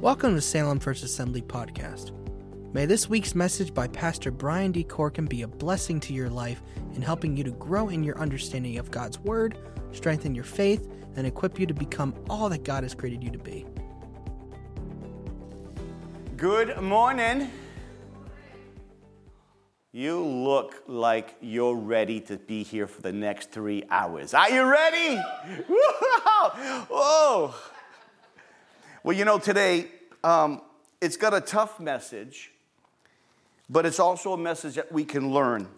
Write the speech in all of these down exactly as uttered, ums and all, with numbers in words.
Welcome to Salem First Assembly Podcast. May this week's message by Pastor Brian D. Corkin be a blessing to your life in helping you to grow in your understanding of God's Word, strengthen your faith, and equip you to become all that God has created you to be. Good morning. You look like you're ready to be here for the next three hours. Are you ready? Whoa! Whoa. Well, you know, today, um, it's got a tough message, but it's also a message that we can learn.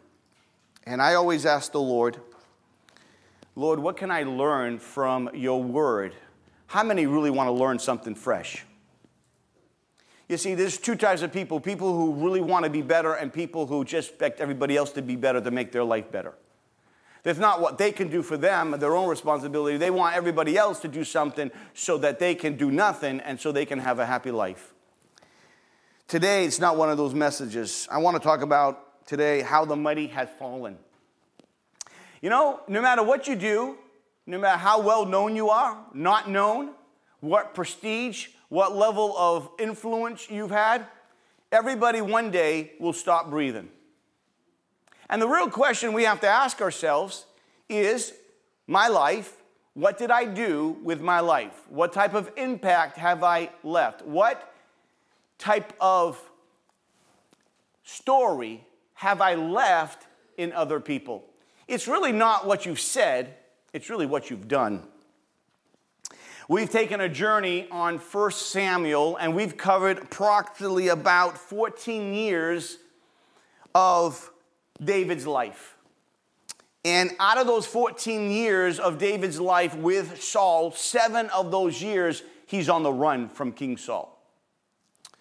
And I always ask the Lord, Lord, what can I learn from your word? How many really want to learn something fresh? You see, there's two types of people, people who really want to be better and people who just expect everybody else to be better to make their life better. That's not what they can do for them, their own responsibility. They want everybody else to do something so that they can do nothing and so they can have a happy life. Today, it's not one of those messages. I want to talk about today how the mighty has fallen. You know, no matter what you do, no matter how well known you are, not known, what prestige, what level of influence you've had, everybody one day will stop breathing. And the real question we have to ask ourselves is, my life, what did I do with my life? What type of impact have I left? What type of story have I left in other people? It's really not what you've said, it's really what you've done. We've taken a journey on First Samuel, and we've covered approximately about fourteen years of David's life. And out of those fourteen years of David's life with Saul, seven of those years, he's on the run from King Saul.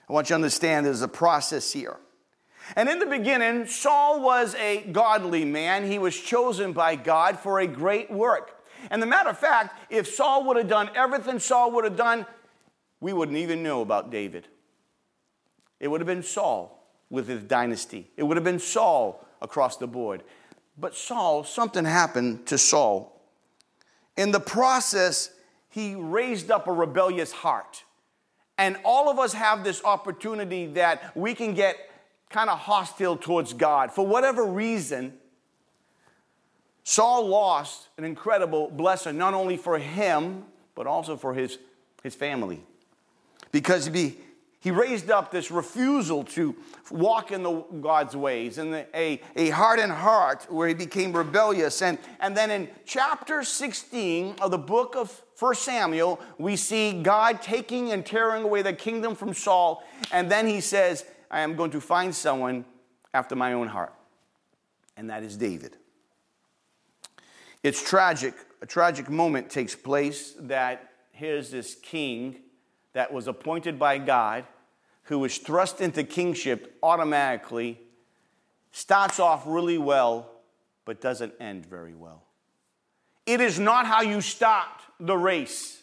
I want you to understand there's a process here. And in the beginning, Saul was a godly man. He was chosen by God for a great work. And the matter of fact, if Saul would have done everything Saul would have done, we wouldn't even know about David. It would have been Saul with his dynasty. It would have been Saul across the board. But Saul, something happened to Saul. In the process, he raised up a rebellious heart. And all of us have this opportunity that we can get kind of hostile towards God. For whatever reason, Saul lost an incredible blessing, not only for him, but also for his, his family. Because he, he raised up this refusal to walk in the, God's ways, and the, a, a hardened heart where he became rebellious. And, and then in chapter sixteen of the book of First Samuel, we see God taking and tearing away the kingdom from Saul. And then he says, I am going to find someone after my own heart. And that is David. It's tragic. A tragic moment takes place that here's this king that was appointed by God, who was thrust into kingship automatically, starts off really well, but doesn't end very well. It is not how you start the race.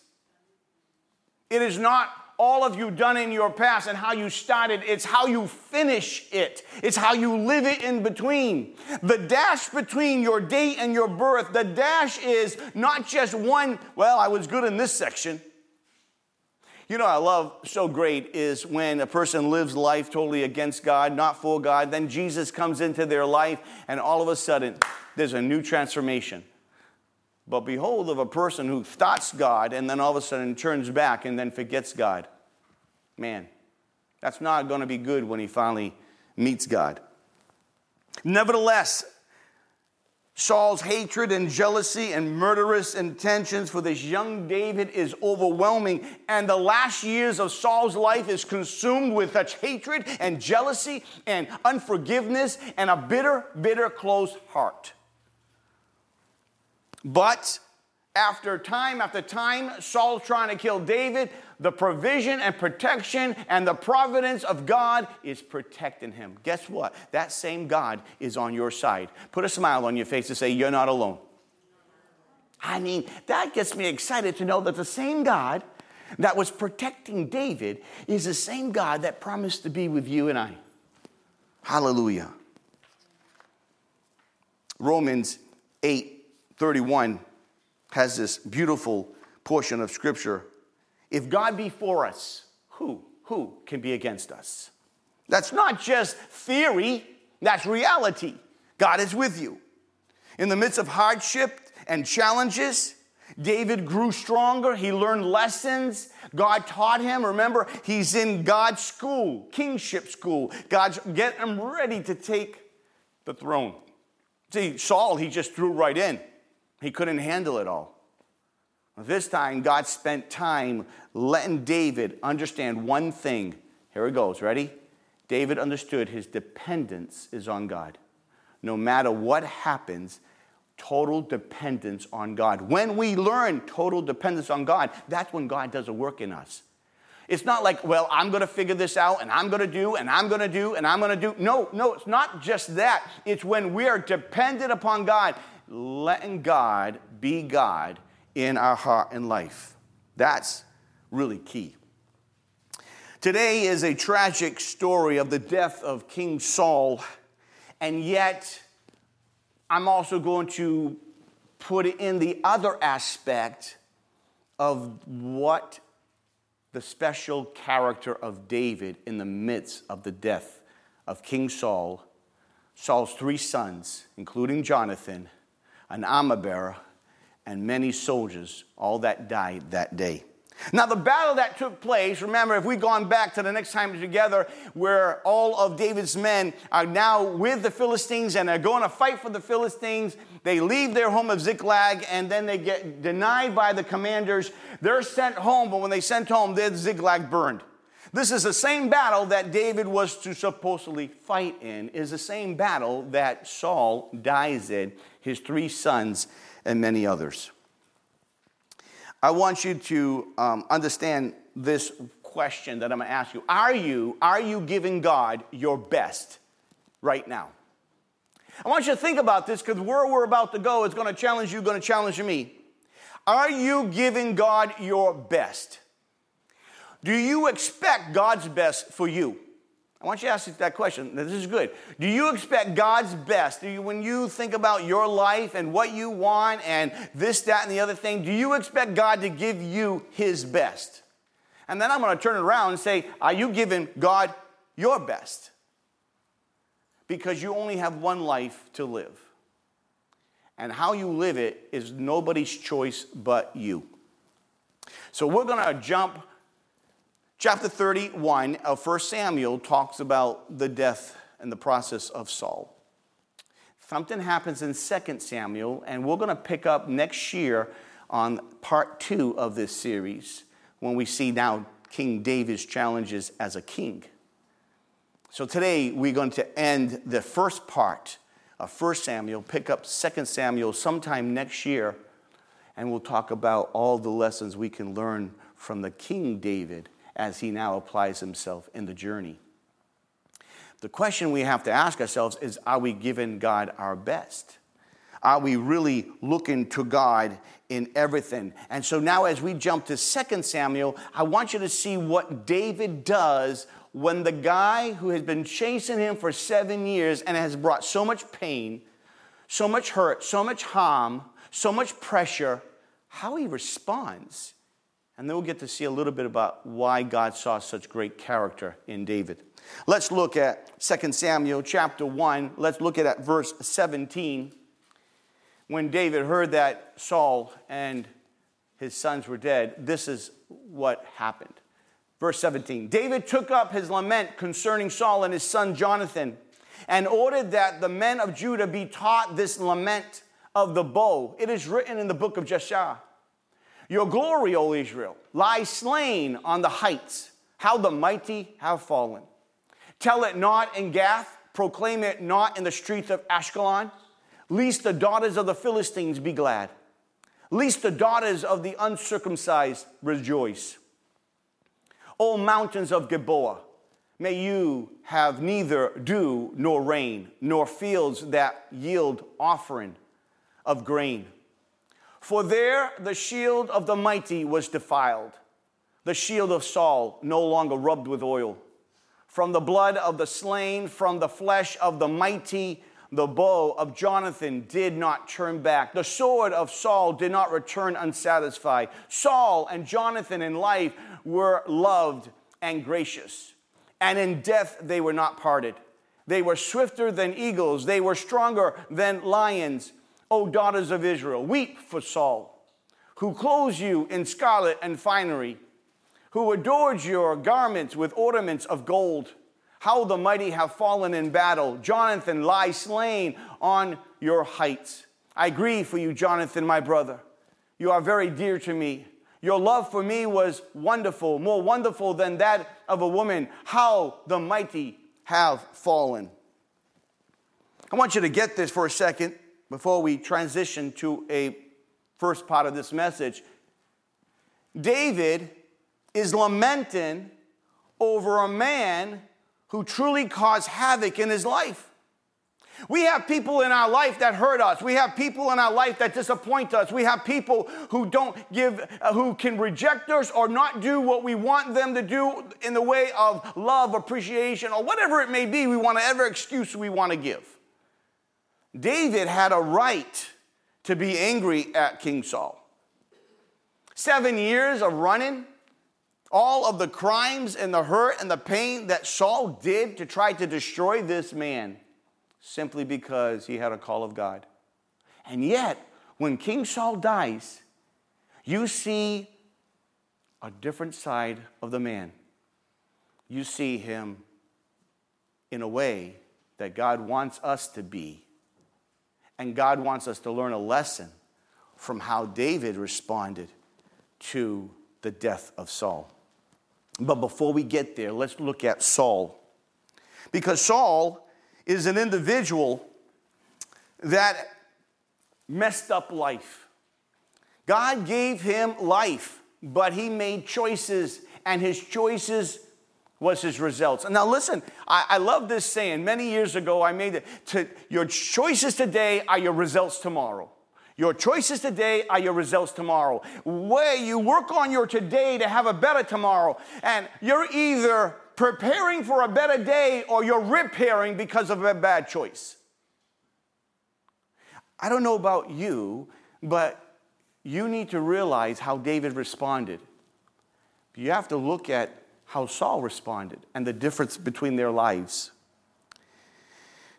It is not all of you done in your past and how you started, it's how you finish it. It's how you live it in between. The dash between your date and your birth, the dash is not just one, well, I was good in this section. You know, I love so great is when a person lives life totally against God, not for God, then Jesus comes into their life and all of a sudden there's a new transformation. But behold, of a person who starts God and then all of a sudden turns back and then forgets God. Man, that's not going to be good when he finally meets God. Nevertheless, Saul's hatred and jealousy and murderous intentions for this young David is overwhelming. And the last years of Saul's life is consumed with such hatred and jealousy and unforgiveness and a bitter, bitter, closed heart. But after time after time, Saul trying to kill David, the provision and protection and the providence of God is protecting him. Guess what? That same God is on your side. Put a smile on your face and say, you're not alone. I mean, that gets me excited to know that the same God that was protecting David is the same God that promised to be with you and I. Hallelujah. Romans eight thirty-one has this beautiful portion of Scripture. If God be for us, who who can be against us? That's not just theory, that's reality. God is with you. In the midst of hardship and challenges, David grew stronger. He learned lessons. God taught him. Remember, he's in God's school, kingship school. God's getting him ready to take the throne. See, Saul, he just threw right in. He couldn't handle it all. This time, God spent time letting David understand one thing. Here it goes. Ready? David understood his dependence is on God. No matter what happens, total dependence on God. When we learn total dependence on God, that's when God does a work in us. It's not like, well, I'm going to figure this out, and I'm going to do, and I'm going to do, and I'm going to do. No, no, it's not just that. It's when we are dependent upon God, letting God be God in our heart and life. That's really key. Today is a tragic story of the death of King Saul, and yet I'm also going to put in the other aspect of what the special character of David in the midst of the death of King Saul, Saul's three sons, including Jonathan, an armor bearer, and many soldiers, all that died that day. Now, the battle that took place, remember, if we've gone back to the next time together, where all of David's men are now with the Philistines and are going to fight for the Philistines. They leave their home of Ziklag, and then they get denied by the commanders. They're sent home, but when they sent home, their Ziklag burned. This is the same battle that David was to supposedly fight in, is the same battle that Saul dies in, his three sons and many others. I want you to um, understand this question that I'm going to ask you. Are you, are you giving God your best right now? I want you to think about this, because where we're about to go is going to challenge you, going to challenge me. Are you giving God your best? Do you expect God's best for you? I want you to ask that question. This is good. Do you expect God's best? Do you, when you think about your life and what you want and this, that, and the other thing, do you expect God to give you his best? And then I'm going to turn it around and say, are you giving God your best? Because you only have one life to live. And how you live it is nobody's choice but you. So we're going to jump. Chapter thirty-one of First Samuel talks about the death and the process of Saul. Something happens in Second Samuel, and we're going to pick up next year on part two of this series when we see now King David's challenges as a king. So today we're going to end the first part of First Samuel, pick up Second Samuel sometime next year, and we'll talk about all the lessons we can learn from the King David as he now applies himself in the journey. The question we have to ask ourselves is, are we giving God our best? Are we really looking to God in everything? And so now as we jump to Second Samuel, I want you to see what David does when the guy who has been chasing him for seven years and has brought so much pain, so much hurt, so much harm, so much pressure, how he responds. And then we'll get to see a little bit about why God saw such great character in David. Let's look at Second Samuel chapter one. Let's look at verse seventeen. When David heard that Saul and his sons were dead, this is what happened. Verse seventeen. David took up his lament concerning Saul and his son Jonathan, and ordered that the men of Judah be taught this lament of the bow. It is written in the book of Jasher. Your glory, O Israel, lies slain on the heights. How the mighty have fallen. Tell it not in Gath. Proclaim it not in the streets of Ashkelon. Lest the daughters of the Philistines be glad. Lest the daughters of the uncircumcised rejoice. O mountains of Gilboa, may you have neither dew nor rain, nor fields that yield offering of grain. For there the shield of the mighty was defiled. The shield of Saul no longer rubbed with oil. From the blood of the slain, from the flesh of the mighty, the bow of Jonathan did not turn back. The sword of Saul did not return unsatisfied. Saul and Jonathan in life were loved and gracious, and in death they were not parted. They were swifter than eagles. They were stronger than lions. O daughters of Israel, weep for Saul, who clothes you in scarlet and finery, who adorns your garments with ornaments of gold. How the mighty have fallen in battle. Jonathan lies slain on your heights. I grieve for you, Jonathan, my brother. You are very dear to me. Your love for me was wonderful, more wonderful than that of a woman. How the mighty have fallen. I want you to get this for a second before we transition to a first part of this message. David is lamenting over a man who truly caused havoc in his life. We have people in our life that hurt us. We have people in our life that disappoint us. We have people who don't give, uh, who can reject us or not do what we want them to do in the way of love, appreciation, or whatever it may be. We want every excuse we want to give. David had a right to be angry at King Saul. Seven years of running. All of the crimes and the hurt and the pain that Saul did to try to destroy this man simply because he had a call of God. And yet, when King Saul dies, you see a different side of the man. You see him in a way that God wants us to be. And God wants us to learn a lesson from how David responded to the death of Saul. But before we get there, let's look at Saul. Because Saul is an individual that messed up life. God gave him life, but he made choices, and his choices was his results. And now listen, I, I love this saying. Many years ago, I made it. To, your choices today are your results tomorrow. Your choices today are your results tomorrow. Where you work on your today to have a better tomorrow. And you're either preparing for a better day or you're repairing because of a bad choice. I don't know about you, but you need to realize how David responded. You have to look at how Saul responded and the difference between their lives.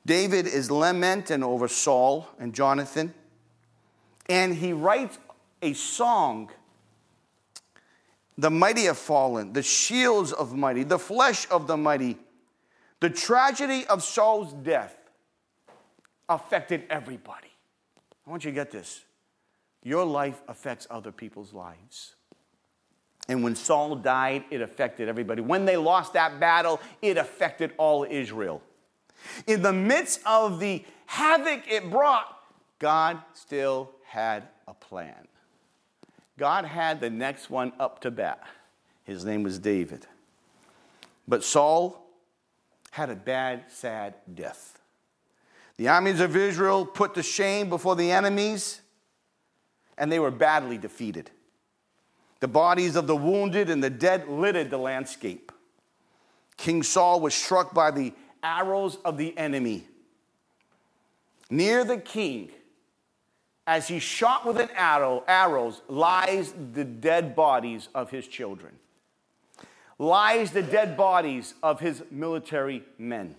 David is lamenting over Saul and Jonathan. And he writes a song. The mighty have fallen, the shields of mighty, the flesh of the mighty. The tragedy of Saul's death affected everybody. I want you to get this. Your life affects other people's lives. And when Saul died, it affected everybody. When they lost that battle, it affected all Israel. In the midst of the havoc it brought, God still had a plan. God had the next one up to bat. His name was David. But Saul had a bad, sad death. The armies of Israel put to shame before the enemies, and they were badly defeated. The bodies of the wounded and the dead littered the landscape. King Saul was struck by the arrows of the enemy. Near the king, as he shot with an arrow, arrows, lies the dead bodies of his children. Lies the dead bodies of his military men.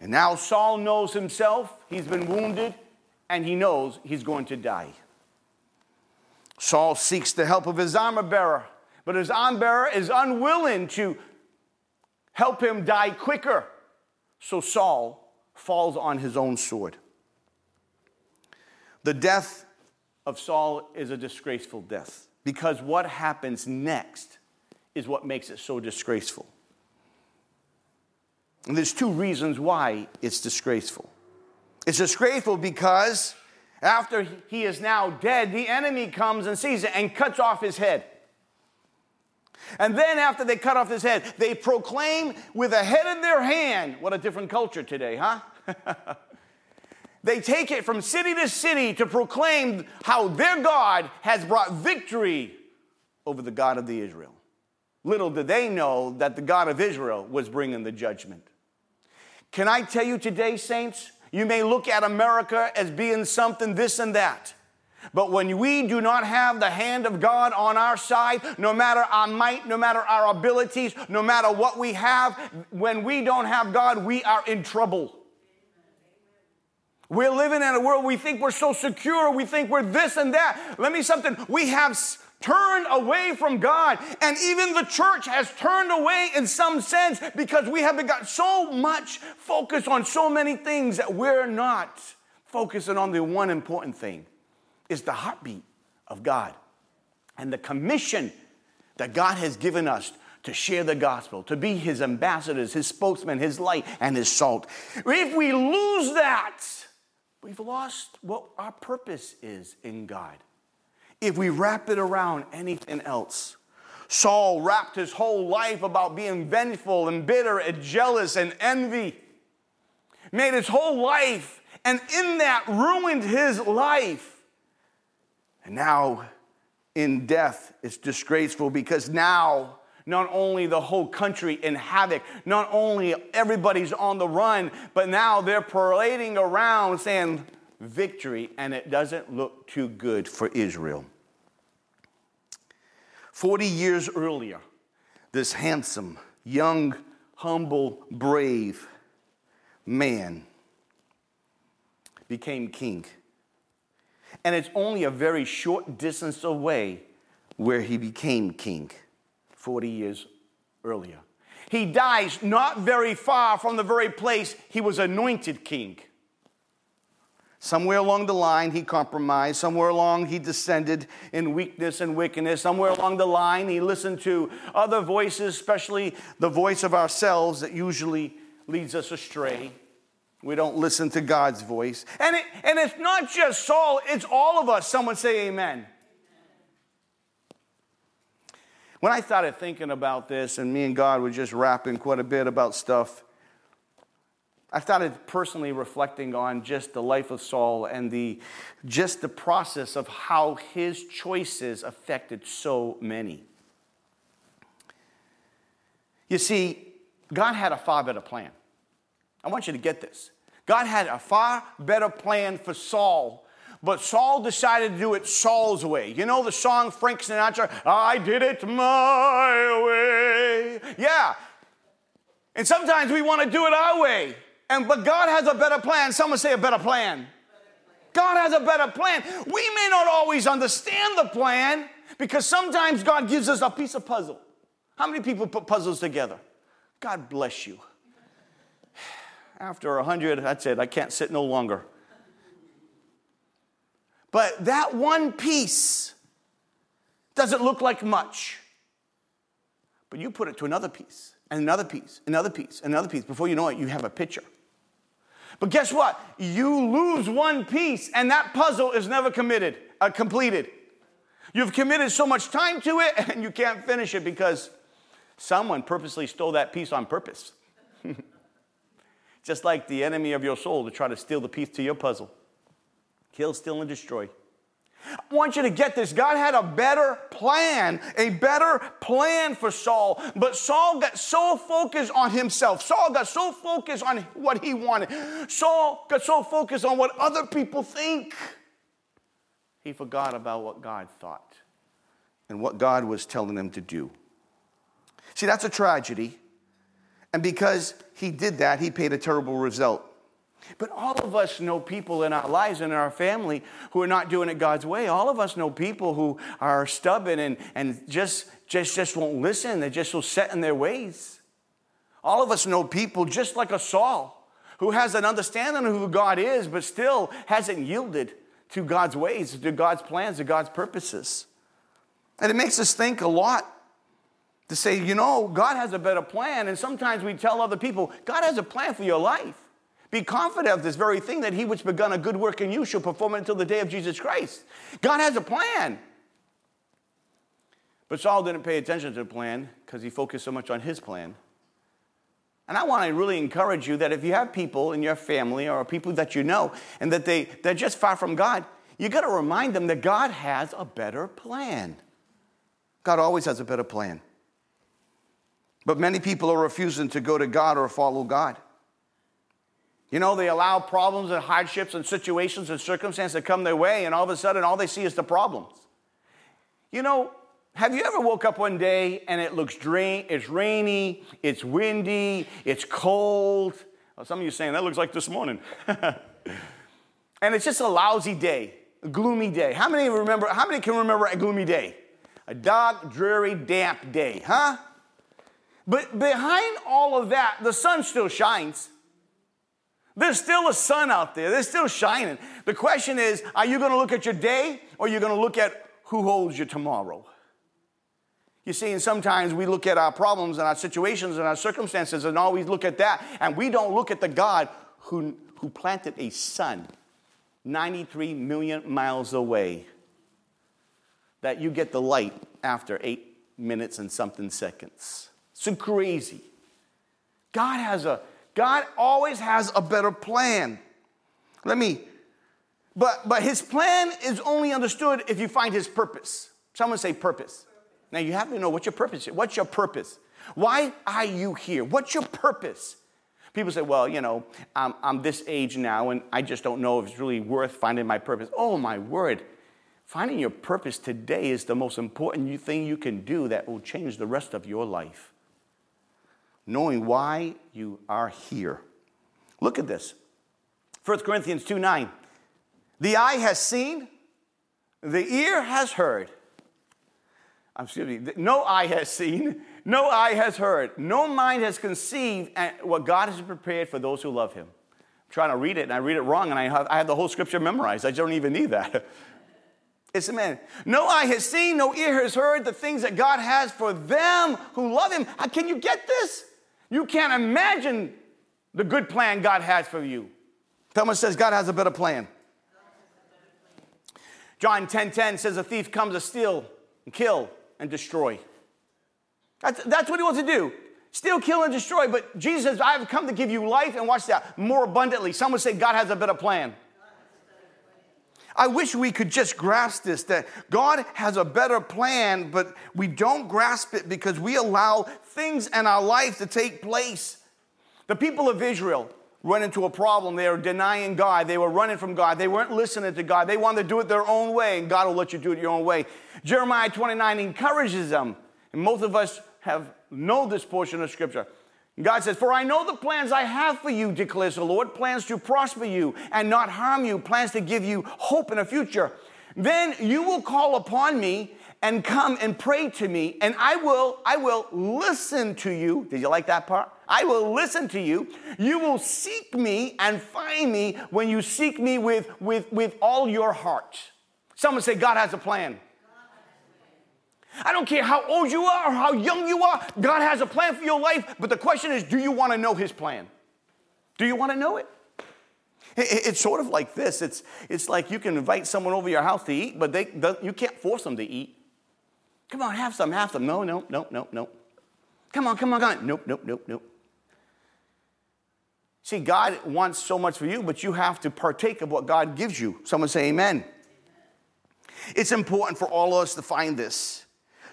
And now Saul knows himself. He's been wounded, and he knows he's going to die. Saul seeks the help of his armor bearer, but his armor bearer is unwilling to help him die quicker. So Saul falls on his own sword. The death of Saul is a disgraceful death because what happens next is what makes it so disgraceful. And there's two reasons why it's disgraceful. It's disgraceful because after he is now dead, the enemy comes and sees it and cuts off his head. And then after they cut off his head, they proclaim with a head in their hand. What a different culture today, huh? They take it from city to city to proclaim how their God has brought victory over the God of the Israel. Little did they know that the God of Israel was bringing the judgment. Can I tell you today, saints, you may look at America as being something this and that. But when we do not have the hand of God on our side, no matter our might, no matter our abilities, no matter what we have, when we don't have God, we are in trouble. We're living in a world we think we're so secure. We think we're this and that. Let me something. We have turned away from God. And even the church has turned away in some sense because we have got so much focus on so many things that we're not focusing on the one important thing. Is the heartbeat of God and the commission that God has given us to share the gospel, to be his ambassadors, his spokesman, his light, and his salt. If we lose that, we've lost what our purpose is in God. If we wrap it around anything else. Saul wrapped his whole life about being vengeful and bitter and jealous and envy. Made his whole life, and in that ruined his life. And now in death, it's disgraceful because now not only the whole country in havoc, not only everybody's on the run, but now they're parading around saying victory, and it doesn't look too good for Israel. Forty years earlier, this handsome, young, humble, brave man became king. And it's only a very short distance away where he became king, forty years earlier. He dies not very far from the very place he was anointed king. Somewhere along the line, he compromised. Somewhere along, he descended in weakness and wickedness. Somewhere along the line, he listened to other voices, especially the voice of ourselves that usually leads us astray. We don't listen to God's voice. And it, and it's not just Saul, it's all of us. Someone say amen. Amen. When I started thinking about this, and me and God were just rapping quite a bit about stuff, I started personally reflecting on just the life of Saul and the just the process of how his choices affected so many. You see, God had a far better plan. I want you to get this. God had a far better plan for Saul, but Saul decided to do it Saul's way. You know the song Frank Sinatra, I did it my way. Yeah. And sometimes we want to do it our way. And but God has a better plan. Someone say a better plan. God has a better plan. We may not always understand the plan because sometimes God gives us a piece of puzzle. How many people put puzzles together? God bless you. After a hundred, that's it. I can't sit no longer. But that one piece doesn't look like much. But you put it to another piece, and another piece, another piece, another piece. Before you know it, you have a picture. But guess what? You lose one piece, and that puzzle is never committed, uh, completed. You've committed so much time to it, and you can't finish it because someone purposely stole that piece on purpose. Just like the enemy of your soul to try to steal the piece to your puzzle. Kill, steal, and destroy. I want you to get this. God had a better plan, a better plan for Saul. But Saul got so focused on himself. Saul got so focused on what he wanted. Saul got so focused on what other people think. He forgot about what God thought and what God was telling him to do. See, that's a tragedy. And because he did that, he paid a terrible result. But all of us know people in our lives and in our family who are not doing it God's way. All of us know people who are stubborn and, and just, just, just won't listen. They're just so set in their ways. All of us know people just like a Saul who has an understanding of who God is, but still hasn't yielded to God's ways, to God's plans, to God's purposes. And it makes us think a lot. To say, you know, God has a better plan. And sometimes we tell other people, God has a plan for your life. Be confident of this very thing that he which begun a good work in you shall perform it until the day of Jesus Christ. God has a plan. But Saul didn't pay attention to the plan because he focused so much on his plan. And I want to really encourage you that if you have people in your family or people that you know and that they, they're just far from God, you got to remind them that God has a better plan. God always has a better plan. But many people are refusing to go to God or follow God. You know, they allow problems and hardships and situations and circumstances that come their way, and all of a sudden, all they see is the problems. You know, have you ever woke up one day and it looks drain, it's rainy, it's windy, it's cold? Well, some of you are saying, that looks like this morning. And it's just a lousy day, a gloomy day. How many remember? How many can remember a gloomy day? A dark, dreary, damp day, huh? But behind all of that, the sun still shines. There's still a sun out there. There's still shining. The question is, are you going to look at your day, or are you going to look at who holds your tomorrow? You see, and sometimes we look at our problems and our situations and our circumstances and always look at that, and we don't look at the God who, who planted a sun ninety-three million miles away that you get the light after eight minutes and something seconds. So crazy. God has a God always has a better plan. Let me, but but his plan is only understood if you find his purpose. Someone say purpose. Now you have to know what your purpose is. What's your purpose? Why are you here? What's your purpose? People say, well, you know, I'm, I'm this age now, and I just don't know if it's really worth finding my purpose. Oh, my word. Finding your purpose today is the most important thing you can do that will change the rest of your life. Knowing why you are here. Look at this. First Corinthians two nine. The eye has seen, the ear has heard. I'm excuse me, no eye has seen, no eye has heard, no mind has conceived what God has prepared for those who love him. I'm trying to read it, and I read it wrong, and I have, I have the whole scripture memorized. I don't even need that. It's a man. No eye has seen, no ear has heard the things that God has for them who love him. How can you get this? You can't imagine the good plan God has for you. Thomas says God has a better plan. John ten ten says a thief comes to steal and kill and destroy. That's, that's what he wants to do. Steal, kill, and destroy. But Jesus says, I have come to give you life, and watch that, more abundantly. Some would say God has a better plan. I wish we could just grasp this, that God has a better plan, but we don't grasp it because we allow things in our life to take place. The people of Israel run into a problem. They are denying God. They were running from God. They weren't listening to God. They wanted to do it their own way, and God will let you do it your own way. Jeremiah twenty-nine encourages them, and most of us have know this portion of Scripture. God says, for I know the plans I have for you, declares the Lord, plans to prosper you and not harm you, plans to give you hope in a future. Then you will call upon me and come and pray to me, and I will, I will listen to you. Did you like that part? I will listen to you. You will seek me and find me when you seek me with, with, with all your heart. Someone say, God has a plan. I don't care how old you are or how young you are. God has a plan for your life. But the question is, do you want to know his plan? Do you want to know it? It's sort of like this. It's, it's like you can invite someone over your house to eat, but they, the, you can't force them to eat. Come on, have some, have some. No, no, no, no, no. Come on, come on, come on. Nope, nope, nope, nope. See, God wants so much for you, but you have to partake of what God gives you. Someone say amen. It's important for all of us to find this.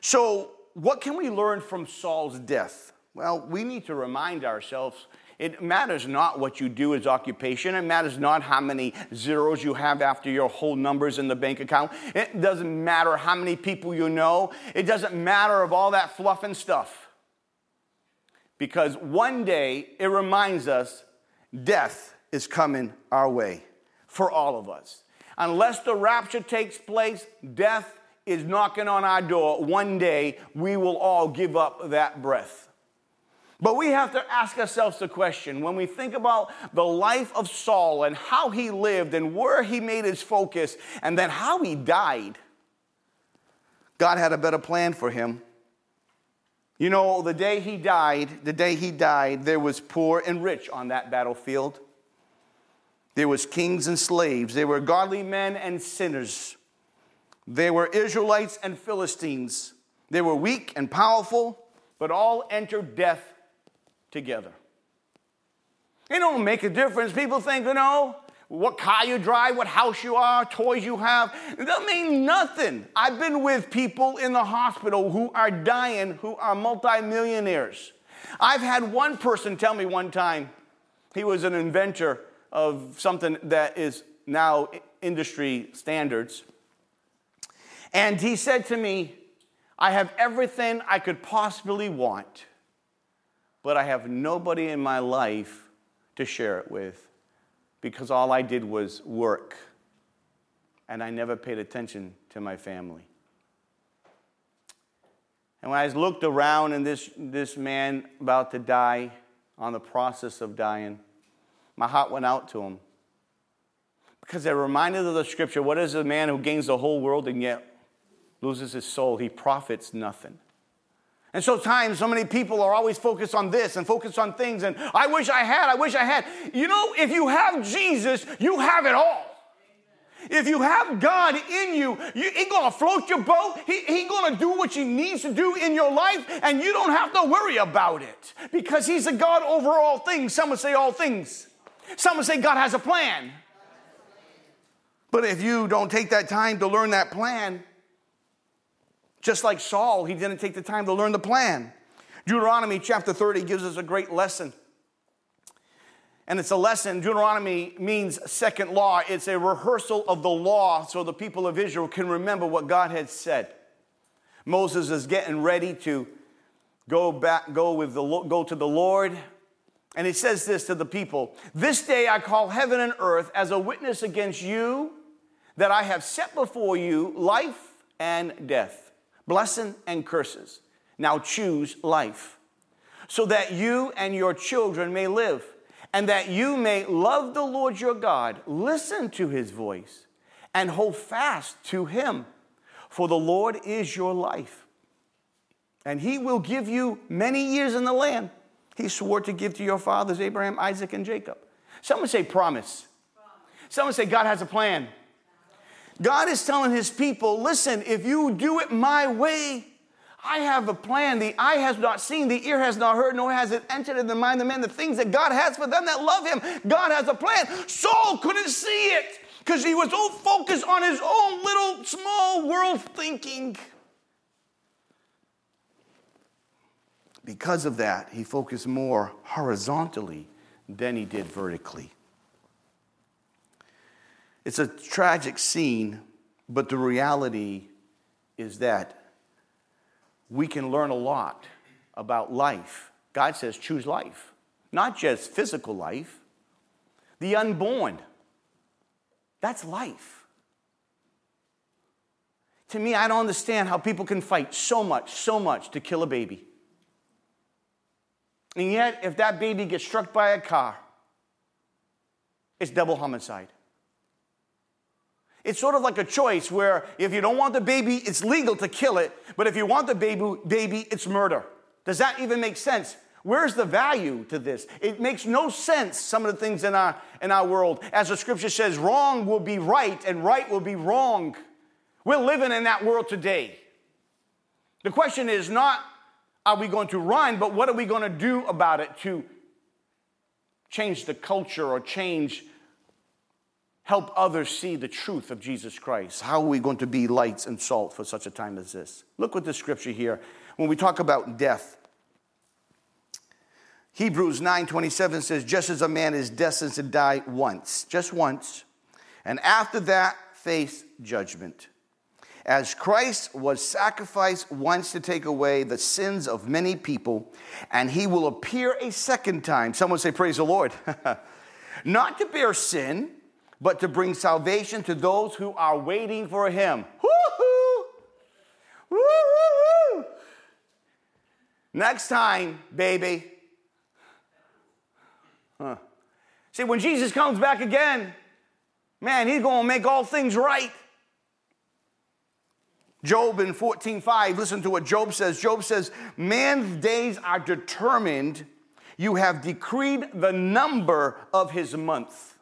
So what can we learn from Saul's death? Well, we need to remind ourselves it matters not what you do as occupation. It matters not how many zeros you have after your whole numbers in the bank account. It doesn't matter how many people you know. It doesn't matter of all that fluff and stuff. Because one day it reminds us death is coming our way for all of us. Unless the rapture takes place, death is knocking on our door. One day, we will all give up that breath. But we have to ask ourselves the question, when we think about the life of Saul and how he lived and where he made his focus and then how he died, God had a better plan for him. You know, the day he died, the day he died, there was poor and rich on that battlefield. There was kings and slaves. There were godly men and sinners. There were Israelites and Philistines. They were weak and powerful, but all entered death together. It don't make a difference. People think, you know, what car you drive, what house you are, toys you have. It doesn't mean nothing. I've been with people in the hospital who are dying, who are multimillionaires. I've had one person tell me one time, he was an inventor, of something that is now industry standards. And he said to me, I have everything I could possibly want, but I have nobody in my life to share it with because all I did was work and I never paid attention to my family. And when I looked around and this, this man about to die, on the process of dying, my heart went out to him because they're reminded of the scripture, what is a man who gains the whole world and yet loses his soul? He profits nothing. And so times, so many people are always focused on this and focused on things, and I wish I had, I wish I had. You know, if you have Jesus, you have it all. If you have God in you, you He's going to float your boat. He, he going to do what He needs to do in your life, and you don't have to worry about it because He's a God over all things. Some would say all things. Some would say God has a plan. But if you don't take that time to learn that plan, just like Saul, he didn't take the time to learn the plan. Deuteronomy chapter thirty gives us a great lesson. And it's a lesson. Deuteronomy means second law. It's a rehearsal of the law so the people of Israel can remember what God had said. Moses is getting ready to go back, go with the go to the Lord. And he says this to the people. This day I call heaven and earth as a witness against you that I have set before you life and death, blessing and curses. Now choose life so that you and your children may live. And that you may love the Lord your God, listen to His voice, and hold fast to Him. For the Lord is your life, and He will give you many years in the land He swore to give to your fathers, Abraham, Isaac, and Jacob. Some would say promise. Some would say God has a plan. God is telling His people, listen, if you do it my way, I have a plan. The eye has not seen, the ear has not heard, nor has it entered in the mind of man the things that God has for them that love Him. God has a plan. Saul couldn't see it because he was so focused on his own little small world thinking. Because of that, he focused more horizontally than he did vertically. It's a tragic scene, but the reality is that we can learn a lot about life. God says choose life, not just physical life. The unborn, that's life. To me, I don't understand how people can fight so much, so much to kill a baby. And yet, if that baby gets struck by a car, it's double homicide. It's sort of like a choice where if you don't want the baby, it's legal to kill it. But if you want the baby, baby, it's murder. Does that even make sense? Where's the value to this? It makes no sense, some of the things in our, in our world. As the scripture says, wrong will be right and right will be wrong. We're living in that world today. The question is not, are we going to run, but what are we going to do about it to change the culture or change help others see the truth of Jesus Christ. How are we going to be lights and salt for such a time as this? Look what the scripture here, when we talk about death. Hebrews nine twenty-seven says, just as a man is destined to die once, just once, and after that face judgment. As Christ was sacrificed once to take away the sins of many people, and he will appear a second time. Someone say, praise the Lord. Not to bear sin, but to bring salvation to those who are waiting for Him. Woo-hoo! Woo-hoo-hoo! Next time, baby. Huh. See, when Jesus comes back again, man, He's going to make all things right. Job in fourteen five, listen to what Job says. Job says, man's days are determined. You have decreed the number of his month.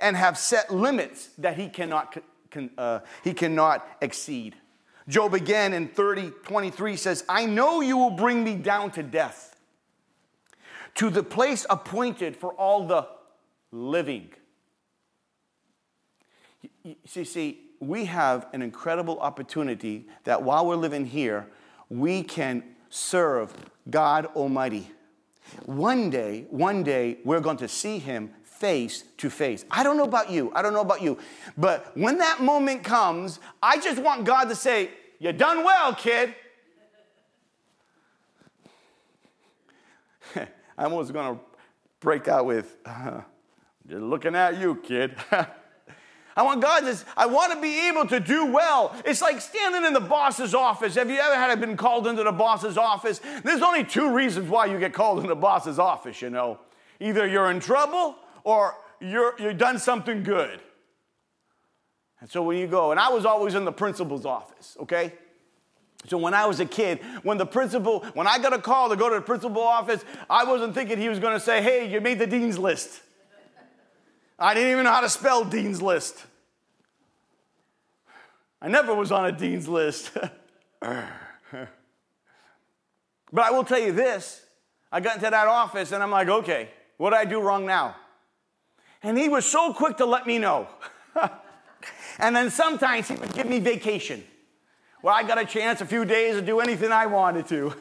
And have set limits that he cannot uh, he cannot exceed. Job again in thirty twenty-three says, I know you will bring me down to death, to the place appointed for all the living. See, see, we have an incredible opportunity that while we're living here, we can serve God Almighty. One day, one day, we're going to see Him face to face. I don't know about you. I don't know about you. But when that moment comes, I just want God to say, "You done well, kid." I almost going to break out with, uh, "They're looking at you, kid." I want God to, I want to be able to do well. It's like standing in the boss's office. Have you ever had been called into the boss's office? There's only two reasons why you get called into the boss's office, you know. Either you're in trouble or you're, you've done something good. And so when you go, and I was always in the principal's office, okay? So when I was a kid, when the principal, when I got a call to go to the principal's office, I wasn't thinking he was going to say, "Hey, you made the dean's list." I didn't even know how to spell dean's list. I never was on a dean's list. But I will tell you this. I got into that office, and I'm like, "Okay, what did I do wrong now?" And he was so quick to let me know. And then sometimes he would give me vacation, where I got a chance a few days to do anything I wanted to.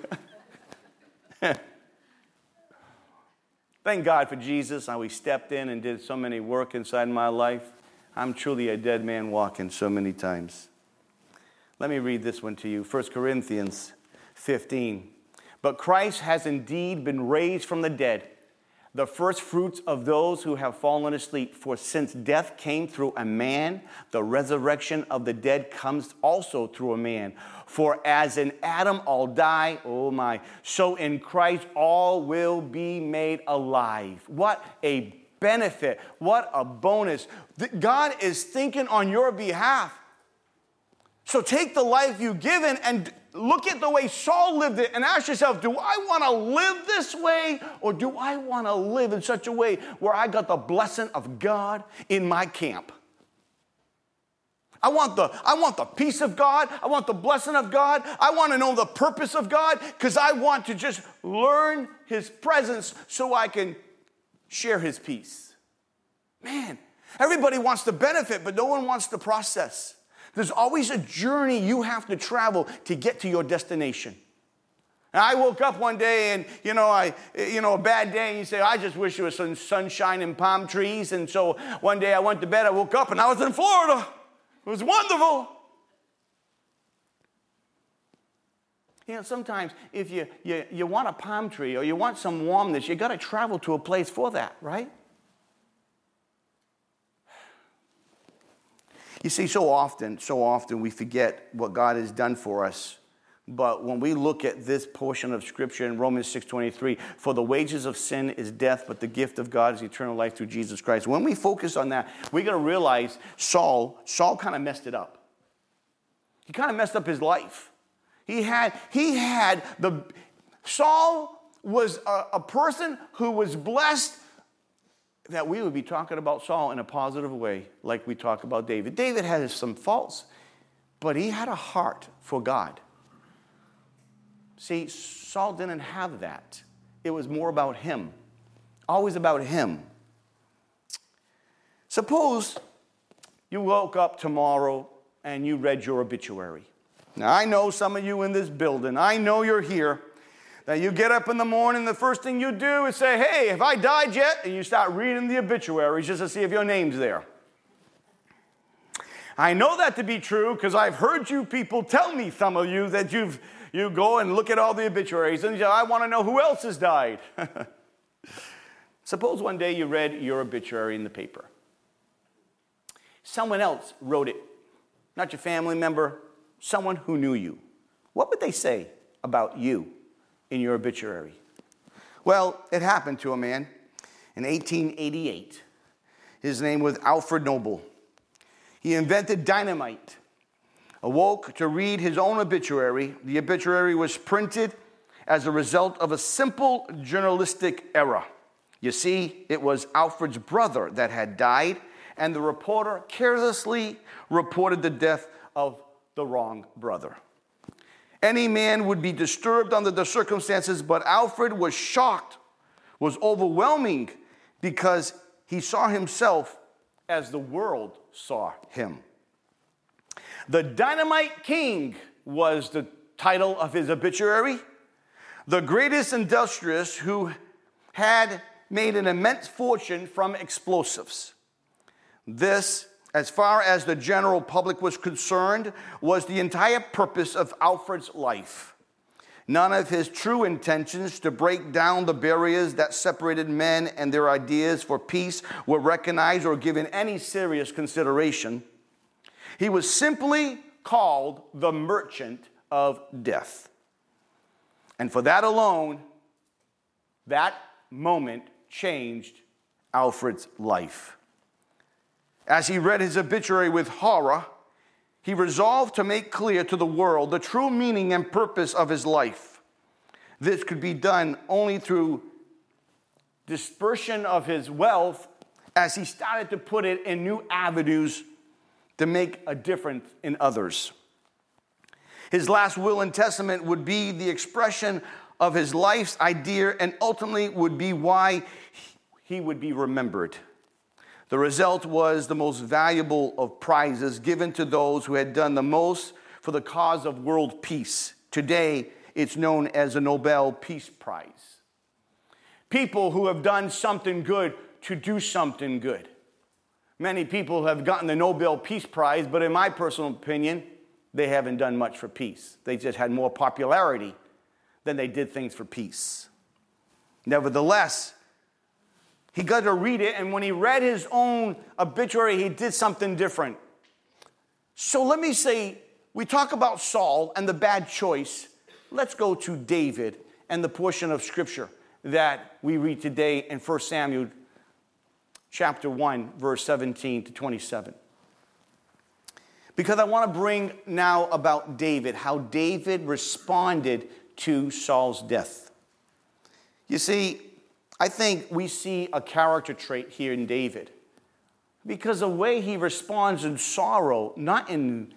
Thank God for Jesus, how he stepped in and did so many work inside my life. I'm truly a dead man walking so many times. Let me read this one to you, First Corinthians fifteen. But Christ has indeed been raised from the dead, the first fruits of those who have fallen asleep. For since death came through a man, the resurrection of the dead comes also through a man. For as in Adam all die, oh my, so in Christ all will be made alive. What a benefit. What a bonus. God is thinking on your behalf. So take the life you've given and look at the way Saul lived it and ask yourself, do I want to live this way or do I want to live in such a way where I got the blessing of God in my camp? I want the, I want the peace of God. I want the blessing of God. I want to know the purpose of God because I want to just learn his presence so I can share his peace. Man, everybody wants to benefit, but no one wants the process. There's always a journey you have to travel to get to your destination. And I woke up one day and, you know, I, you know, a bad day, and you say, I just wish there was some sunshine and palm trees. And so one day I went to bed, I woke up, and I was in Florida. It was wonderful. You know, sometimes if you, you, you want a palm tree or you want some warmness, you got to travel to a place for that, right? You see, so often, so often we forget what God has done for us. But when we look at this portion of Scripture in Romans six twenty-three, for the wages of sin is death, but the gift of God is eternal life through Jesus Christ. When we focus on that, we're going to realize Saul, Saul kind of messed it up. He kind of messed up his life. He had, he had the, Saul was a, a person who was blessed that we would be talking about Saul in a positive way like we talk about David. David had some faults, but he had a heart for God. See, Saul didn't have that. It was more about him, always about him. Suppose you woke up tomorrow and you read your obituary. Now, I know some of you in this building. I know you're here. Now, you get up in the morning, the first thing you do is say, "Hey, have I died yet?" And you start reading the obituaries just to see if your name's there. I know that to be true because I've heard you people tell me, some of you, that you've you go and look at all the obituaries and you say, "I want to know who else has died." Suppose one day you read your obituary in the paper. Someone else wrote it, not your family member, someone who knew you. What would they say about you in your obituary? Well, it happened to a man in eighteen eighty-eight. His name was Alfred Nobel. He invented dynamite. Awoke to read his own obituary. The obituary was printed as a result of a simple journalistic error. You see, it was Alfred's brother that had died, and the reporter carelessly reported the death of the wrong brother. Any man would be disturbed under the circumstances, but Alfred was shocked, was overwhelming, because he saw himself as the world saw him. The Dynamite King was the title of his obituary. The greatest industrialist who had made an immense fortune from explosives. This, as far as the general public was concerned, was the entire purpose of Alfred's life. None of his true intentions to break down the barriers that separated men and their ideas for peace were recognized or given any serious consideration. He was simply called the merchant of death. And for that alone, that moment changed Alfred's life. As he read his obituary with horror, he resolved to make clear to the world the true meaning and purpose of his life. This could be done only through dispersion of his wealth as he started to put it in new avenues to make a difference in others. His last will and testament would be the expression of his life's idea and ultimately would be why he would be remembered. The result was the most valuable of prizes given to those who had done the most for the cause of world peace. Today, it's known as the Nobel Peace Prize. People who have done something good to do something good. Many people have gotten the Nobel Peace Prize, but in my personal opinion, they haven't done much for peace. They just had more popularity than they did things for peace. Nevertheless, he got to read it, and when he read his own obituary, he did something different. So let me say, we talk about Saul and the bad choice. Let's go to David and the portion of Scripture that we read today in First Samuel chapter one, verse seventeen to twenty-seven. Because I want to bring now about David, how David responded to Saul's death. You see, I think we see a character trait here in David because the way he responds in sorrow, not in,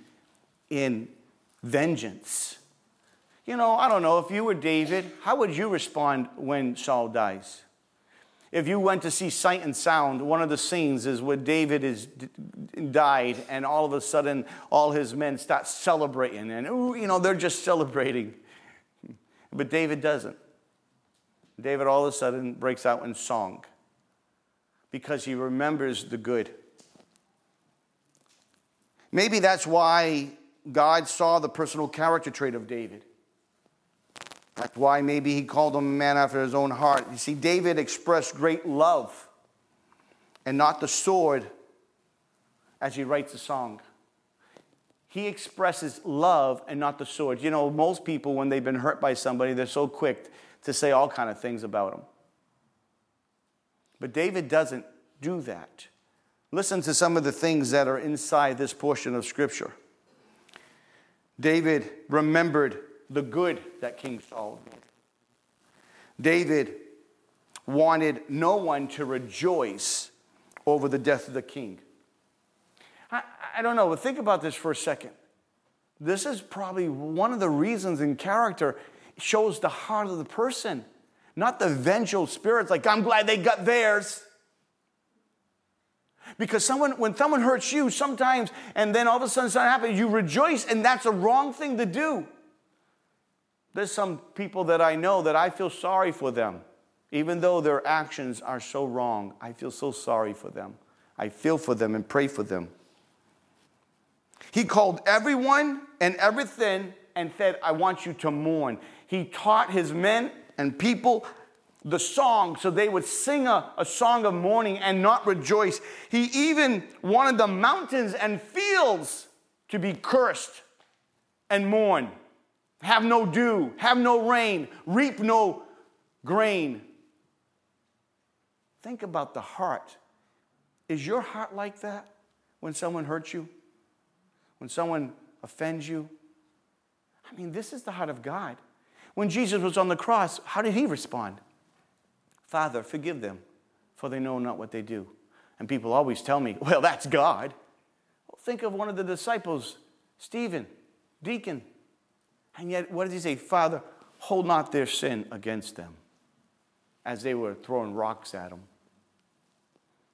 in vengeance. You know, I don't know, if you were David, how would you respond when Saul dies? If you went to see Sight and Sound, one of the scenes is where David is died and all of a sudden all his men start celebrating and, ooh, you know, they're just celebrating. But David doesn't. David all of a sudden breaks out in song because he remembers the good. Maybe that's why God saw the personal character trait of David. That's why maybe he called him a man after his own heart. You see, David expressed great love and not the sword as he writes a song. He expresses love and not the sword. You know, most people, when they've been hurt by somebody, they're so quick to say all kind of things about him. But David doesn't do that. Listen to some of the things that are inside this portion of Scripture. David remembered the good that King Saul did. David wanted no one to rejoice over the death of the king. I, I don't know, but think about this for a second. This is probably one of the reasons in character shows the heart of the person, not the vengeful spirits, like, I'm glad they got theirs. Because someone, when someone hurts you sometimes, and then all of a sudden something happens, you rejoice, and that's a wrong thing to do. There's some people that I know that I feel sorry for them, even though their actions are so wrong. I feel so sorry for them. I feel for them and pray for them. He called everyone and everything and said, I want you to mourn. He taught his men and people the song so they would sing a, a song of mourning and not rejoice. He even wanted the mountains and fields to be cursed and mourn. Have no dew, have no rain, reap no grain. Think about the heart. Is your heart like that when someone hurts you? When someone offends you? I mean, this is the heart of God. When Jesus was on the cross, how did he respond? Father, forgive them, for they know not what they do. And people always tell me, well, that's God. Well, think of one of the disciples, Stephen, deacon. And yet, what did he say? Father, hold not their sin against them, as they were throwing rocks at him.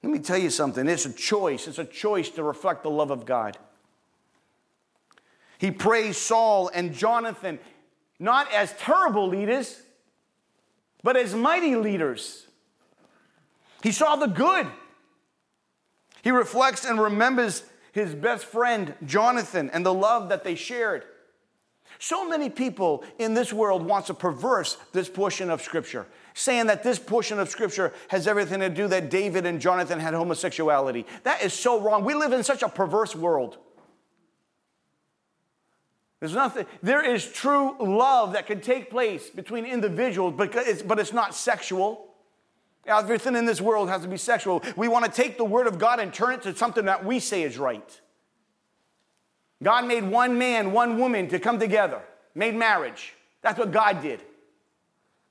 Let me tell you something. It's a choice. It's a choice to reflect the love of God. He praised Saul and Jonathan, not as terrible leaders, but as mighty leaders. He saw the good. He reflects and remembers his best friend, Jonathan, and the love that they shared. So many people in this world want to perverse this portion of Scripture, saying that this portion of Scripture has everything to do that David and Jonathan had homosexuality. That is so wrong. We live in such a perverse world. There's nothing. There is true love that can take place between individuals, but it's, but it's not sexual. Everything in this world has to be sexual. We want to take the Word of God and turn it to something that we say is right. God made one man, one woman to come together, made marriage. That's what God did.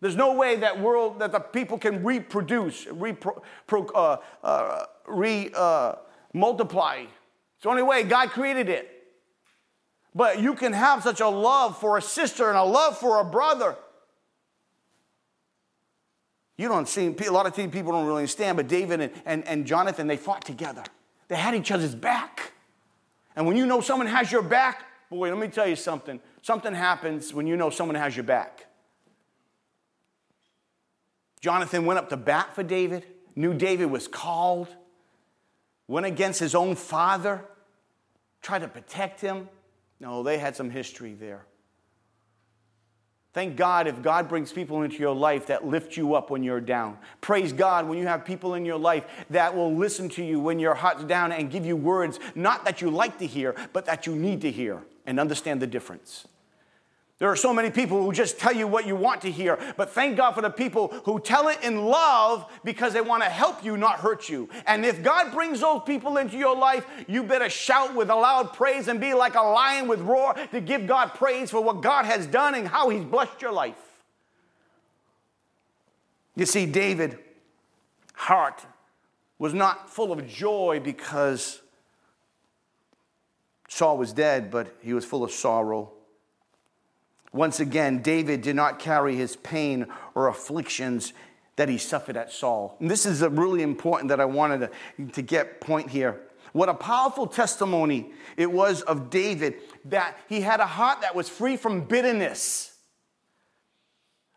There's no way that world that the people can reproduce, repro, pro, uh, uh, re uh, multiply. It's the only way God created it. But you can have such a love for a sister and a love for a brother. You don't see, a lot of people don't really understand, but David and, and, and Jonathan, they fought together. They had each other's back. And when you know someone has your back, boy, let me tell you something. Something happens when you know someone has your back. Jonathan went up to bat for David, knew David was called, went against his own father, tried to protect him. No, they had some history there. Thank God if God brings people into your life that lift you up when you're down. Praise God when you have people in your life that will listen to you when your heart's down and give you words, not that you like to hear, but that you need to hear and understand the difference. There are so many people who just tell you what you want to hear, but thank God for the people who tell it in love because they want to help you, not hurt you. And if God brings those people into your life, you better shout with a loud praise and be like a lion with roar to give God praise for what God has done and how he's blessed your life. You see, David's heart was not full of joy because Saul was dead, but he was full of sorrow. Once again, David did not carry his pain or afflictions that he suffered at Saul. And this is a really important that I wanted to, to get point here. What a powerful testimony it was of David that he had a heart that was free from bitterness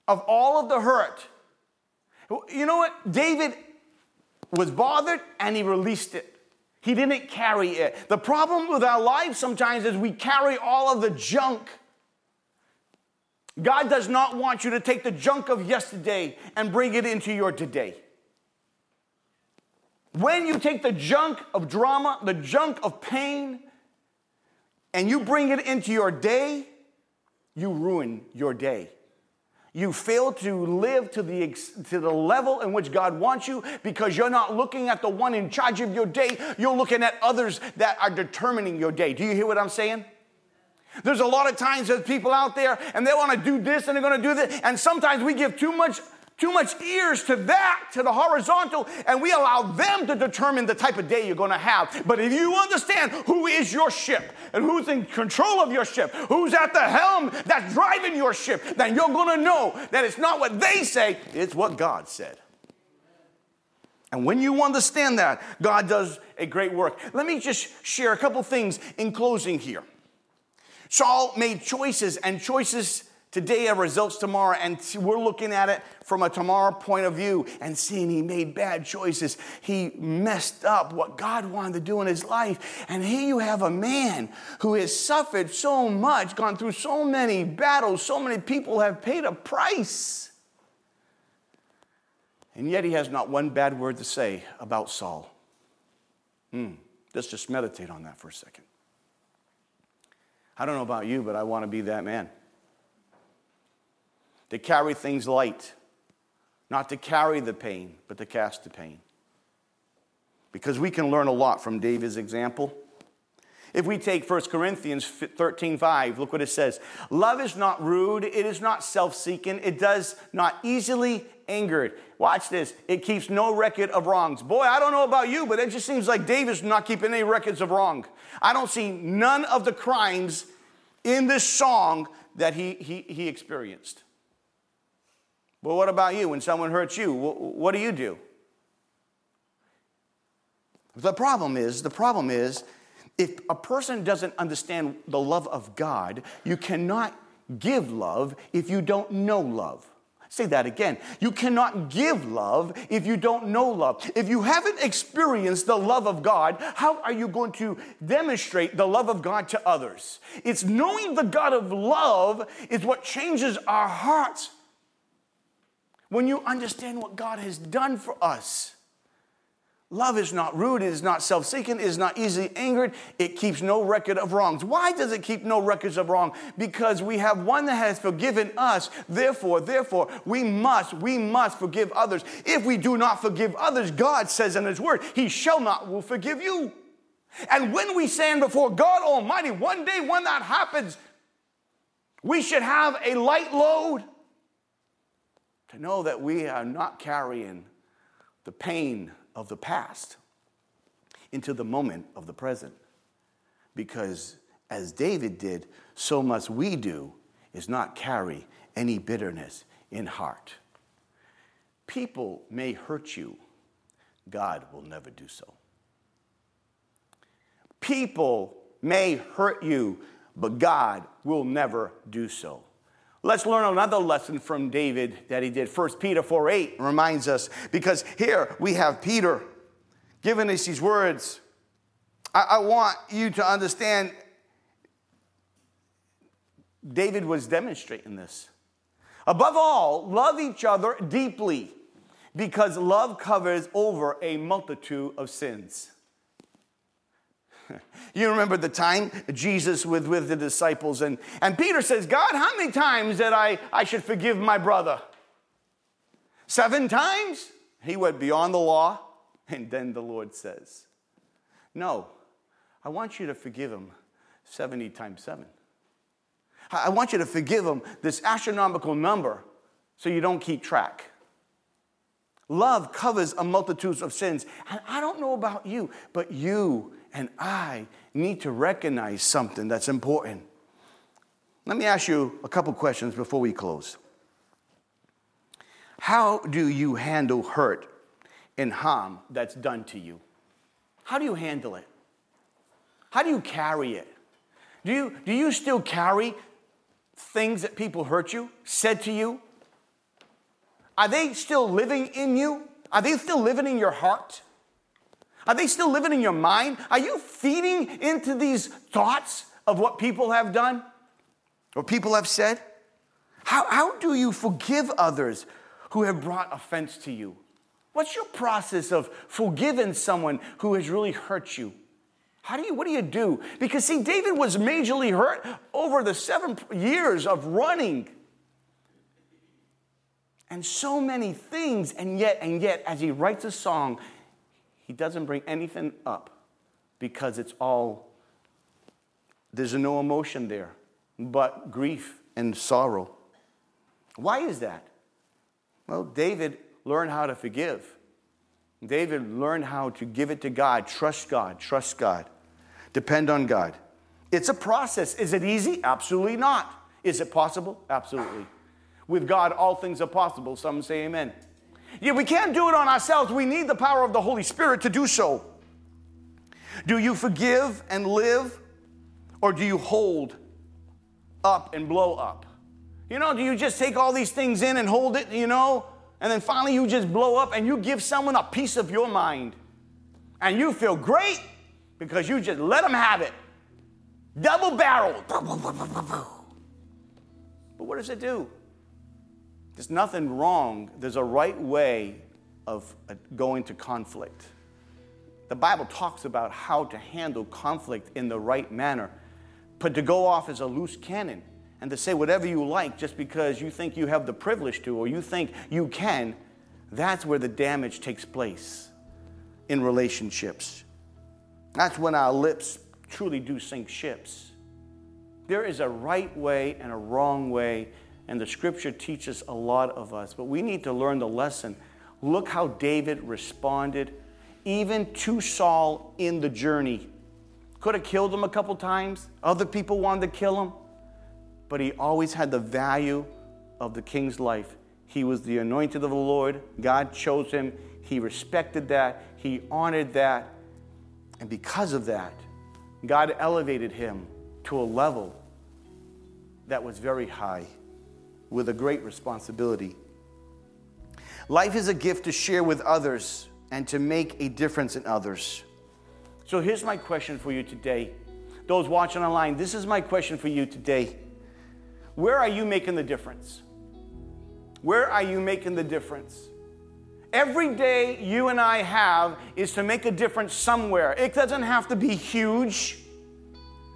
of all of the hurt. You know what? David was bothered and he released it. He didn't carry it. The problem with our lives sometimes is we carry all of the junk. God does not want you to take the junk of yesterday and bring it into your today. When you take the junk of drama, the junk of pain, and you bring it into your day, you ruin your day. You fail to live to the to the level in which God wants you because you're not looking at the one in charge of your day. You're looking at others that are determining your day. Do you hear what I'm saying? There's a lot of times there's people out there and they want to do this and they're going to do this. And sometimes we give too much too much ears to that, to the horizontal, and we allow them to determine the type of day you're going to have. But if you understand who is your ship and who's in control of your ship, who's at the helm that's driving your ship, then you're going to know that it's not what they say, it's what God said. And when you understand that, God does a great work. Let me just share a couple things in closing here. Saul made choices, and choices today are results tomorrow. And we're looking at it from a tomorrow point of view and seeing he made bad choices. He messed up what God wanted to do in his life. And here you have a man who has suffered so much, gone through so many battles, so many people have paid a price. And yet he has not one bad word to say about Saul. Hmm. Let's just meditate on that for a second. I don't know about you, but I want to be that man. To carry things light. Not to carry the pain, but to cast the pain. Because we can learn a lot from David's example. If we take First Corinthians thirteen five, look what it says. Love is not rude. It is not self-seeking. It does not easily angered. Watch this. It keeps no record of wrongs. Boy, I don't know about you, but it just seems like David's not keeping any records of wrong. I don't see none of the crimes in this song that he he, he experienced. But what about you? When someone hurts you, what, what do you do? The problem is, the problem is, if a person doesn't understand the love of God, you cannot give love if you don't know love. Say that again. You cannot give love if you don't know love. If you haven't experienced the love of God, how are you going to demonstrate the love of God to others? It's knowing the God of love is what changes our hearts. When you understand what God has done for us, love is not rude, it is not self-seeking, it is not easily angered, it keeps no record of wrongs. Why does it keep no records of wrong? Because we have one that has forgiven us, therefore, therefore, we must, we must forgive others. If we do not forgive others, God says in His Word, He shall not will forgive you. And when we stand before God Almighty, one day when that happens, we should have a light load to know that we are not carrying the pain of the past into the moment of the present. Because as David did, so must we do, is not carry any bitterness in heart. People may hurt you. God will never do so. People may hurt you, but God will never do so. Let's learn another lesson from David that he did. First Peter four eight reminds us, because here we have Peter giving us these words. I, I want you to understand David was demonstrating this. Above all, love each other deeply, because love covers over a multitude of sins. You remember the time Jesus was with the disciples, and, and Peter says, God, how many times that I, I should forgive my brother? Seven times? He went beyond the law, and then the Lord says, no, I want you to forgive him seventy times seven. I want you to forgive him this astronomical number so you don't keep track. Love covers a multitude of sins. And I don't know about you, but you and I need to recognize something that's important. Let me ask you a couple questions before we close. How do you handle hurt and harm that's done to you? How do you handle it? How do you carry it? Do you, do you still carry things that people hurt you, said to you? Are they still living in you? Are they still living in your heart? Are they still living in your mind? Are you feeding into these thoughts of what people have done or people have said? How, how do you forgive others who have brought offense to you? What's your process of forgiving someone who has really hurt you? How do you, what do you do? Because see, David was majorly hurt over the seven years of running and so many things, and yet, and yet, as he writes a song, he doesn't bring anything up because it's all, there's no emotion there but grief and sorrow. Why is that? Well, David learned how to forgive. David learned how to give it to God, trust God, trust God, depend on God. It's a process. Is it easy? Absolutely not. Is it possible? Absolutely. With God, all things are possible. Some say amen. Yeah, we can't do it on ourselves. We need the power of the Holy Spirit to do so. Do you forgive and live, or do you hold up and blow up? You know, do you just take all these things in and hold it, you know, and then finally you just blow up and you give someone a piece of your mind, and you feel great because you just let them have it. Double-barreled. But what does it do? There's nothing wrong. There's a right way of going to conflict. The Bible talks about how to handle conflict in the right manner. But to go off as a loose cannon and to say whatever you like just because you think you have the privilege to or you think you can, that's where the damage takes place in relationships. That's when our lips truly do sink ships. There is a right way and a wrong way. And the scripture teaches a lot of us, but we need to learn the lesson. Look how David responded, even to Saul in the journey. Could have killed him a couple times. Other people wanted to kill him, but he always had the value of the king's life. He was the anointed of the Lord. God chose him. He respected that. He honored that. And because of that, God elevated him to a level that was very high, with a great responsibility Life is a gift to share with others and to make a difference in others. So here's my question for you today. Those watching online, this is my question for you today. Where are you making the difference? Where are you making the difference? Every day you and I have is to make a difference somewhere. It doesn't have to be huge.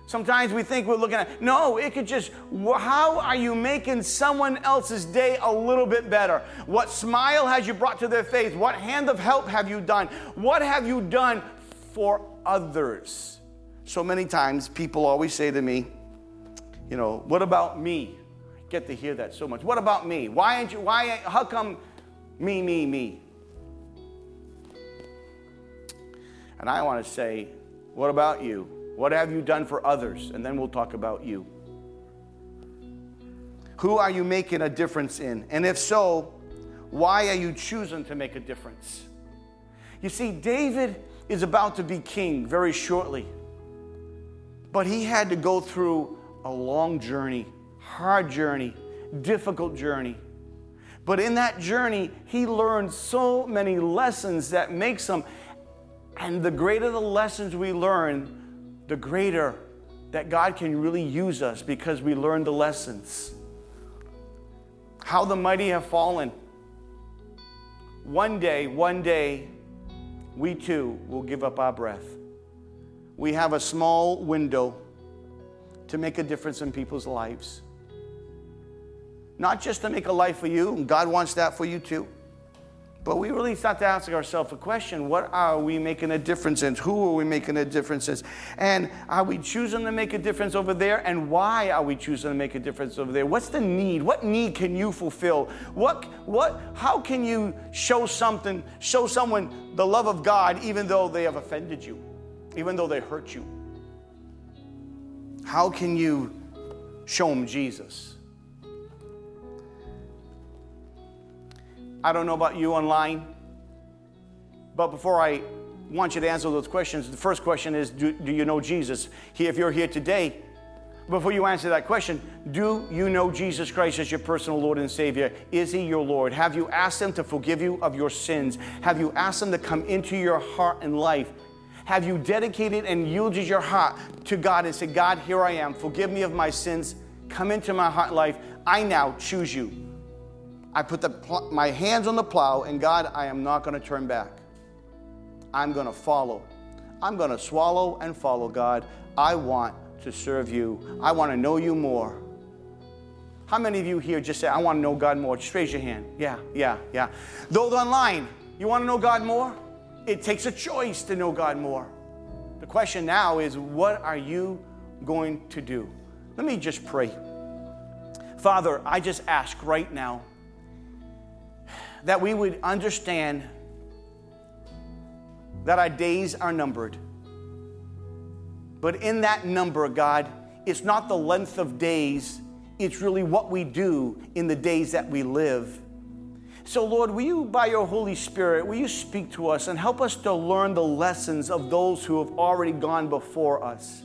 Sometimes we think we're looking at, no, it could just, how are you making someone else's day a little bit better? What smile has you brought to their face? What hand of help have you done? What have you done for others? So many times people always say to me, you know, what about me? I get to hear that so much. What about me? Why aren't you, why, ain't, how come me, me, me? And I want to say, what about you? What have you done for others? And then we'll talk about you. Who are you making a difference in? And if so, why are you choosing to make a difference? You see, David is about to be king very shortly. But he had to go through a long journey, hard journey, difficult journey. But in that journey, he learned so many lessons that makes him. And the greater the lessons we learn, the greater that God can really use us because we learn the lessons. How the mighty have fallen. One day, one day, we too will give up our breath. We have a small window to make a difference in people's lives. Not just to make a life for you, and God wants that for you too. But we really start to ask ourselves a question. What are we making a difference in? Who are we making a difference in? And are we choosing to make a difference over there? And why are we choosing to make a difference over there? What's the need? What need can you fulfill? What, what, how can you show something, show someone the love of God even though they have offended you, even though they hurt you? How can you show them Jesus? I don't know about you online, but before I want you to answer those questions, the first question is, do, do you know Jesus? Here, if you're here today, before you answer that question, do you know Jesus Christ as your personal Lord and Savior? Is He your Lord? Have you asked Him to forgive you of your sins? Have you asked Him to come into your heart and life? Have you dedicated and yielded your heart to God and said, God, here I am. Forgive me of my sins. Come into my heart and life. I now choose you. I put the pl- my hands on the plow, and God, I am not going to turn back. I'm going to follow. I'm going to swallow and follow, God. I want to serve you. I want to know you more. How many of you here just say, I want to know God more? Just raise your hand. Yeah, yeah, yeah. Those online, you want to know God more? It takes a choice to know God more. The question now is, what are you going to do? Let me just pray. Father, I just ask right now that we would understand that our days are numbered. But in that number, God, it's not the length of days. It's really what we do in the days that we live. So, Lord, will you, by your Holy Spirit, will you speak to us and help us to learn the lessons of those who have already gone before us?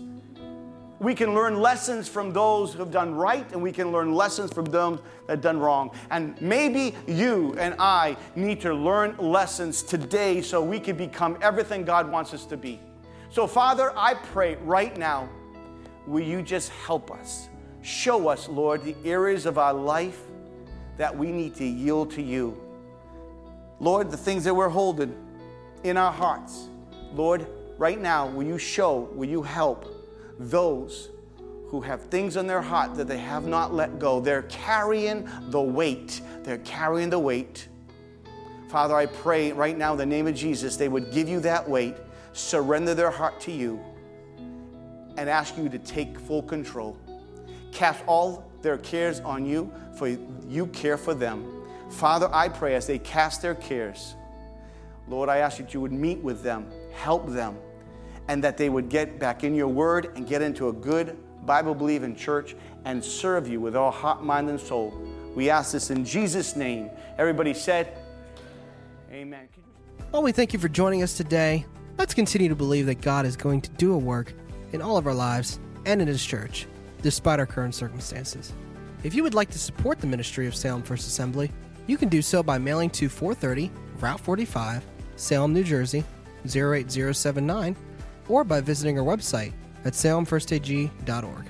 We can learn lessons from those who have done right, and we can learn lessons from those that have done wrong. And maybe you and I need to learn lessons today so we can become everything God wants us to be. So, Father, I pray right now, will you just help us? Show us, Lord, the areas of our life that we need to yield to you. Lord, the things that we're holding in our hearts. Lord, right now, will you show, will you help those who have things in their heart that they have not let go? They're carrying the weight. They're carrying the weight. Father, I pray right now in the name of Jesus, they would give you that weight, surrender their heart to you, and ask you to take full control. Cast all their cares on you, for you care for them. Father, I pray as they cast their cares, Lord, I ask that you would meet with them, help them, and that they would get back in your word and get into a good Bible-believing church and serve you with all heart, mind, and soul. We ask this in Jesus' name. Everybody said, amen. Well, we thank you for joining us today. Let's continue to believe that God is going to do a work in all of our lives and in His church, despite our current circumstances. If you would like to support the ministry of Salem First Assembly, You can do so by mailing to four thirty Route forty-five, Salem, New Jersey, zero eight zero seven nine, or by visiting our website at salem first a g dot org.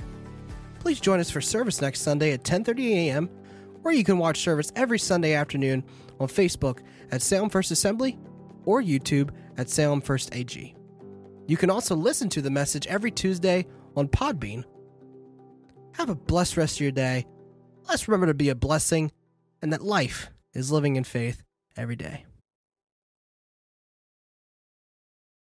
Please join us for service next Sunday at ten thirty a m, or you can watch service every Sunday afternoon on Facebook at Salem First Assembly or YouTube at Salem First A G. You can also listen to the message every Tuesday on Podbean. Have a blessed rest of your day. Let's remember to be a blessing and that life is living in faith every day.